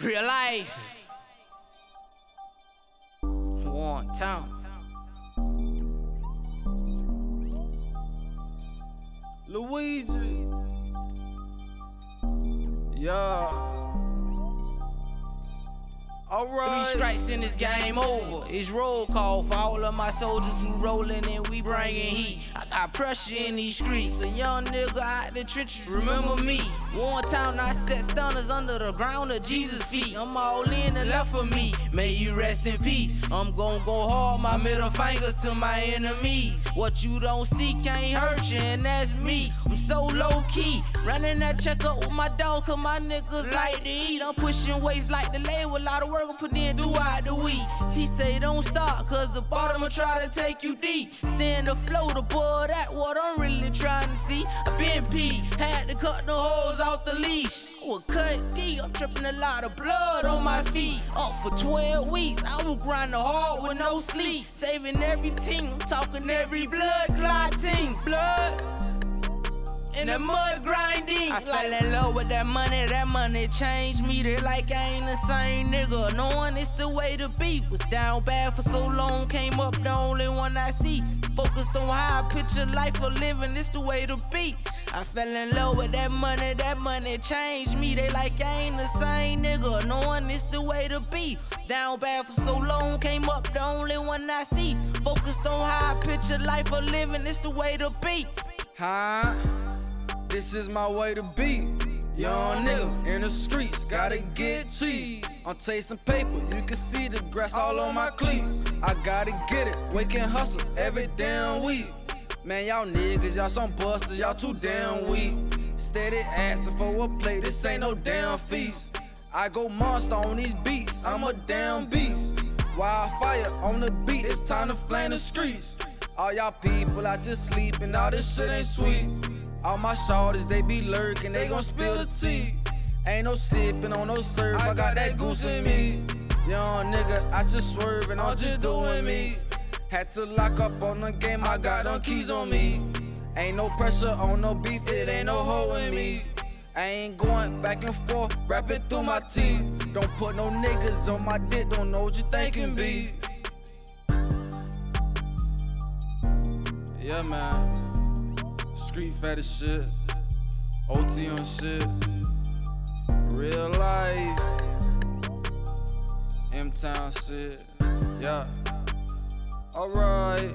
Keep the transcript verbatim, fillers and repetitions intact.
Real life. Juan Towner. Louigi. Yeah. All right. Three strikes in this game over. It's roll call for all of my soldiers who rollin' and we bringin' heat. I got pressure in these streets, a young nigga out the trenches. Remember me? One time I set stunners under the ground of Jesus' feet. I'm all in and left for me. May you rest in peace. I'm gon' go hard, my middle fingers to my enemies. What you don't see can't hurt you, and that's me. I'm so low key, running that check up with my dog, cause my niggas like to eat. I'm pushing weights like the label, a lot of work I'm put in throughout the week. T say don't stop, cause the bottom will try to take you deep. Stand afloat above that, what I'm really trying to see. I been peed, had to cut the holes off the leash. I was cut deep, I'm tripping a lot of blood on my feet. Up for twelve weeks, I was grinding hard with no sleep. Saving every team, I'm talking every blood clot team. Blood in the mud grinding. I fell in love with that money, that money changed me. They like I ain't the same nigga, knowing it's the way to be. Was down bad for so long, came up the only one I see. Focused on how I picture life of living, it's the way to be. I fell in love with that money, that money changed me. They like I ain't the same nigga, knowing it's the way to be. Down bad for so long, came up the only one I see. Focused on how I picture life of living, it's the way to be. Huh? This is my way to be, young nigga in the streets, gotta get cheese. I'm chasing paper, you can see the grass all on my cleats. I gotta get it, wake and hustle every damn week. Man, y'all niggas, y'all some busters, y'all too damn weak. Steady asking for a plate, this ain't no damn feast. I go monster on these beats, I'm a damn beast. Wildfire on the beat, it's time to flame the streets. All y'all people out just sleeping, all this shit ain't sweet. All my shorties, they be lurking, they gon' spill the tea. Ain't no sippin' on no syrup, I got that goose in me. Young nigga, I just swervin', I'm just doing me. Had to lock up on the game, I got them keys on me. Ain't no pressure on no beef, it ain't no hoe in me. I ain't going back and forth, rapping through my teeth. Don't put no niggas on my dick, don't know what you thinkin' be. Yeah, man. Street fetish shit, O T on shit, real life, M-Town shit, yeah, alright.